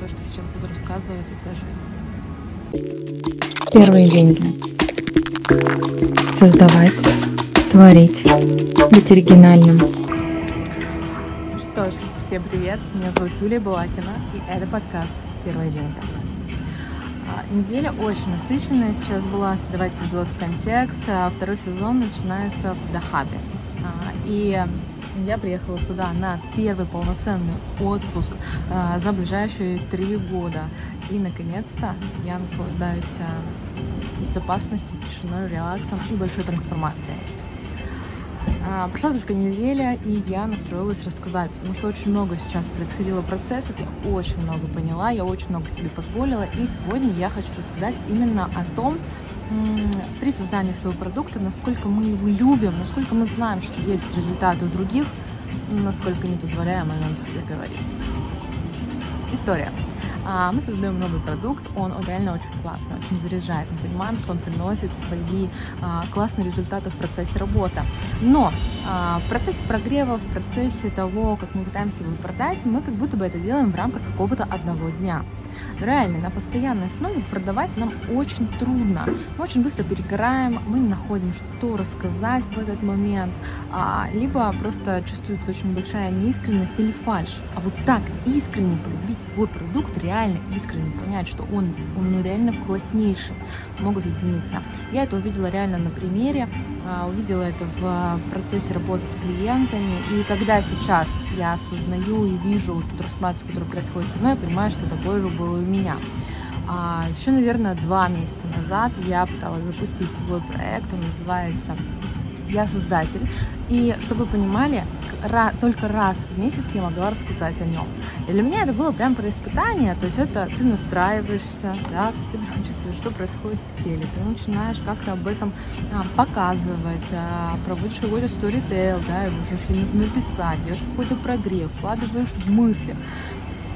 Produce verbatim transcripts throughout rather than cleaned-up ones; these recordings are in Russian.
то, что сейчас буду рассказывать, это жесть. Первые деньги. Создавать, творить, быть оригинальным. Что ж, всем привет. Меня зовут Юлия Булакина, и это подкаст «Первые деньги». Неделя очень насыщенная сейчас была. Давайте введу в контекст. Второй сезон начинается в Дахабе. И я приехала сюда на первый полноценный отпуск за ближайшие три года. И, наконец-то, я наслаждаюсь безопасностью, тишиной, релаксом и большой трансформацией. Прошла только неделя, и я настроилась рассказать, потому что очень много сейчас происходило процессов, я очень много поняла, я очень много себе позволила, и сегодня я хочу рассказать именно о том, при создании своего продукта, насколько мы его любим, насколько мы знаем, что есть результаты у других, насколько не позволяем о нем себе говорить. История. Мы создаем новый продукт, он реально очень классный, очень заряжает. Мы понимаем, что он приносит свои классные результаты в процессе работы. Но в процессе прогрева, в процессе того, как мы пытаемся его продать, мы как будто бы это делаем в рамках какого-то одного дня. Реально, на постоянной основе продавать нам очень трудно. Мы очень быстро перегораем, мы не находим, что рассказать в этот момент, либо просто чувствуется очень большая неискренность или фальшь. А вот так искренне полюбить свой продукт, реально искренне понять, что он, он реально класснейший, могут единиться. Я это увидела реально на примере, увидела это в процессе работы с клиентами. И когда сейчас я осознаю и вижу ту трансформацию, которая происходит со мной, я понимаю, что такое было у меня. А, еще, наверное, два месяца назад я пыталась запустить свой проект, он называется «Я создатель». И, чтобы вы понимали, только раз в месяц я могла рассказать о нем. И для меня это было прям про испытание, то есть это ты настраиваешься, да, то есть ты прям чувствуешь, что происходит в теле, ты начинаешь как-то об этом а, показывать, а, проводишь какой-то сторитейл, да, его же еще нужно написать, делаешь какой-то прогрев, вкладываешь в мысли.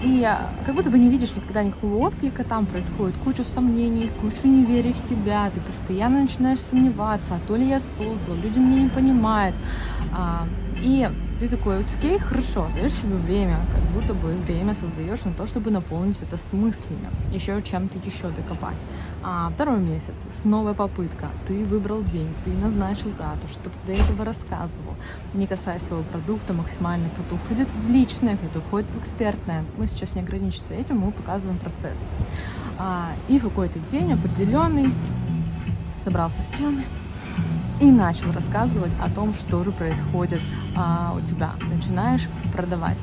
И как будто бы не видишь никогда никакого отклика, там происходит кучу сомнений, кучу неверия в себя, ты постоянно начинаешь сомневаться, а то ли я создала, люди меня не понимают. И ты такой, окей, хорошо, даешь себе время, как будто бы время создаешь на то, чтобы наполнить это смыслами, еще чем-то еще докопать. А второй месяц, снова попытка, ты выбрал день, ты назначил дату, что ты до этого рассказывал, не касаясь своего продукта максимально, кто-то уходит в личное, кто-то уходит в экспертное, мы сейчас не ограничимся этим, мы показываем процесс. А, и в какой-то день определенный собрался силами, и начал рассказывать о том, что же происходит а, у тебя. Начинаешь продавать.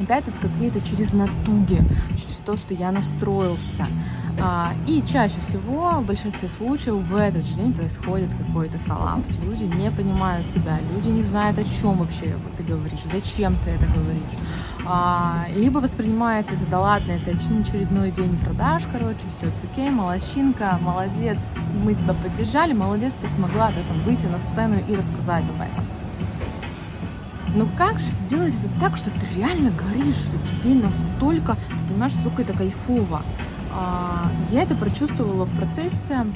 Опять это какие-то через натуги, через то, что я настроился. А, и чаще всего, в большинстве случаев, в этот же день происходит какой-то коллапс. Люди не понимают тебя, люди не знают, о чем вообще ты говоришь, зачем ты это говоришь. А, либо воспринимают это, да ладно, это очередной день продаж, короче, все, it's окей, молодчинка, молодец, мы тебя поддержали, молодец, ты смогла да, там, выйти на сцену и рассказать об этом. Но как же сделать это так, что ты реально горишь, что тебе настолько, ты понимаешь, сколько это кайфово. Я это прочувствовала в процессе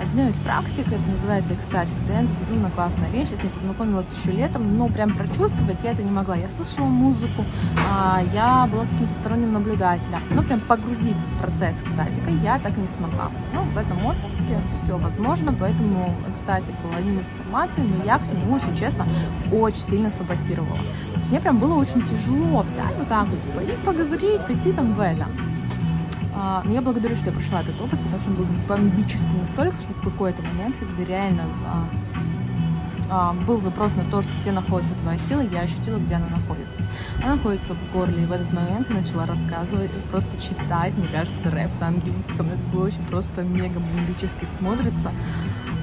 одной из практик, это называется экстатик-дэнс, безумно классная вещь, я с ней познакомилась еще летом, но прям прочувствовать я это не могла. Я слышала музыку, я была каким-то сторонним наблюдателем, но прям погрузиться в процесс экстатика я так и не смогла. Ну, в этом отпуске все возможно, поэтому экстатик был одним из формаций, но я к нему, если честно, очень сильно саботировала. Мне прям было очень тяжело взять вот так вот, типа, и поговорить, пойти там в это. Но я благодарю, что я прошла этот опыт, потому что он был бомбический настолько, что в какой-то момент, когда реально а, а, был запрос на то, что где находится твоя сила, я ощутила, где она находится. Она находится в горле, и в этот момент я начала рассказывать, просто читать, мне кажется, рэп на английском. Это было очень просто мега бомбически смотрится,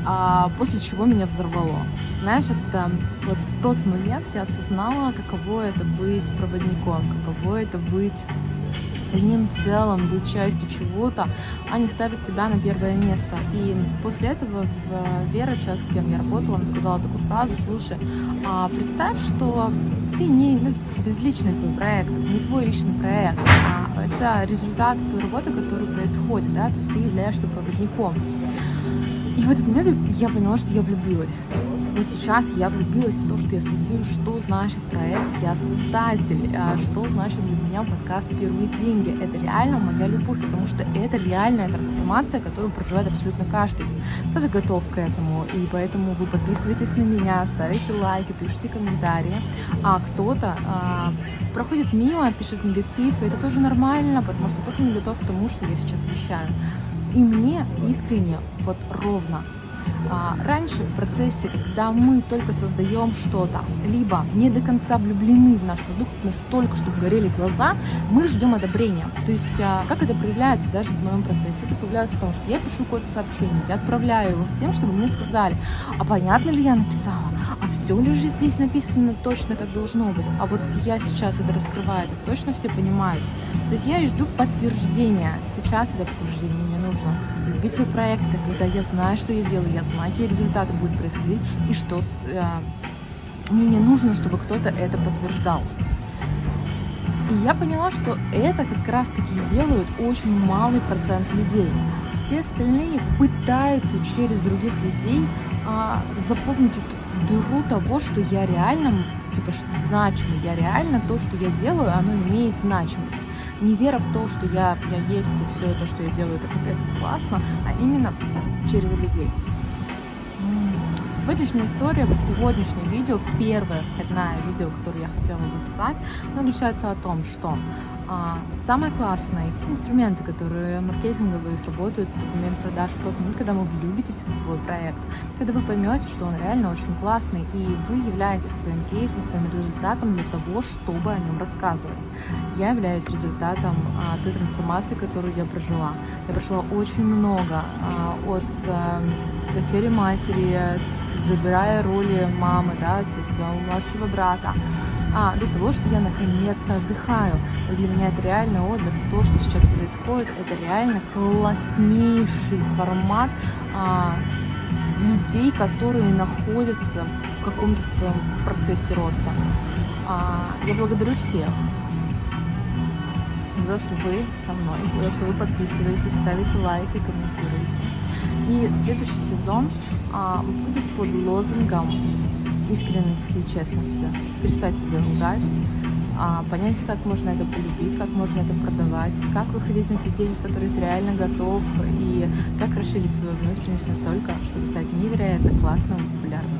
а, после чего меня взорвало. Знаешь, это, вот в тот момент я осознала, каково это быть проводником, каково это быть... одним целым, быть частью чего-то, а не ставить себя на первое место. И после этого Вера, человек, с кем я работала, она сказала такую фразу: слушай, представь, что ты не ну, безличный твой проект, не твой личный проект, а это результат той работы, которая происходит, да, то есть ты являешься проводником. И в этот момент я поняла, что я влюбилась. И сейчас я влюбилась в то, что я создаю, что значит проект «Я создатель», что значит для меня подкаст «Первые деньги». Это реально моя любовь, потому что это реальная трансформация, которую проживает абсолютно каждый. Кто-то готов к этому, и поэтому вы подписывайтесь на меня, ставите лайки, пишите комментарии, а кто-то а, проходит мимо, пишет негатив, и это тоже нормально, потому что кто-то не готов к тому, что я сейчас вещаю. И мне искренне вот ровно. Раньше в процессе, когда мы только создаем что-то, либо не до конца влюблены в наш продукт настолько, чтобы горели глаза, мы ждем одобрения. То есть, как это проявляется даже в моем процессе? Это проявляется в том, что я пишу какое-то сообщение, я отправляю его всем, чтобы мне сказали, а понятно ли я написала, а все ли же здесь написано точно, как должно быть, а вот я сейчас это раскрываю, это точно все понимают. То есть я жду подтверждения. Сейчас это подтверждение мне нужно. Любитель проекта, когда я знаю, что я делаю, я знаю, какие результаты будут происходить, и что э, мне не нужно, чтобы кто-то это подтверждал. И я поняла, что это как раз-таки делают очень малый процент людей. Все остальные пытаются через других людей э, заполнить эту дыру того, что я реально, типа, значимый, я реально то, что я делаю, оно имеет значимость. Не вера в то, что я, я есть и все это, что я делаю, это капец классно, а именно через людей. Сегодняшняя история, вот сегодняшнее видео, первое входное видео, которое я хотела записать, оно заключается о том, что а, самое классное, все инструменты, которые маркетинговые сработают в момент продаж, в тот момент, когда вы влюбитесь в свой проект, когда вы поймете, что он реально очень классный, и вы являетесь своим кейсом, своим результатом для того, чтобы о нем рассказывать. Я являюсь результатом а, той трансформации, которую я прожила. Я прошла очень много а, от а, потери матери, забирая роли мамы, да, то есть своего младшего брата, а для того, что я наконец-то отдыхаю. И для меня это реально отдых, то, что сейчас происходит, это реально класснейший формат а, людей, которые находятся в каком-то своем процессе роста. А, я благодарю всех за то, что вы со мной, за то, что вы подписываетесь, ставите лайк и комментируете. И следующий сезон а, будет под лозунгом искренности и честности. Перестать себя лгать, а, понять, как можно это полюбить, как можно это продавать, как выходить на те деньги, которые ты реально готов, и как расширить свою внутренность настолько, чтобы стать невероятно классным и популярным.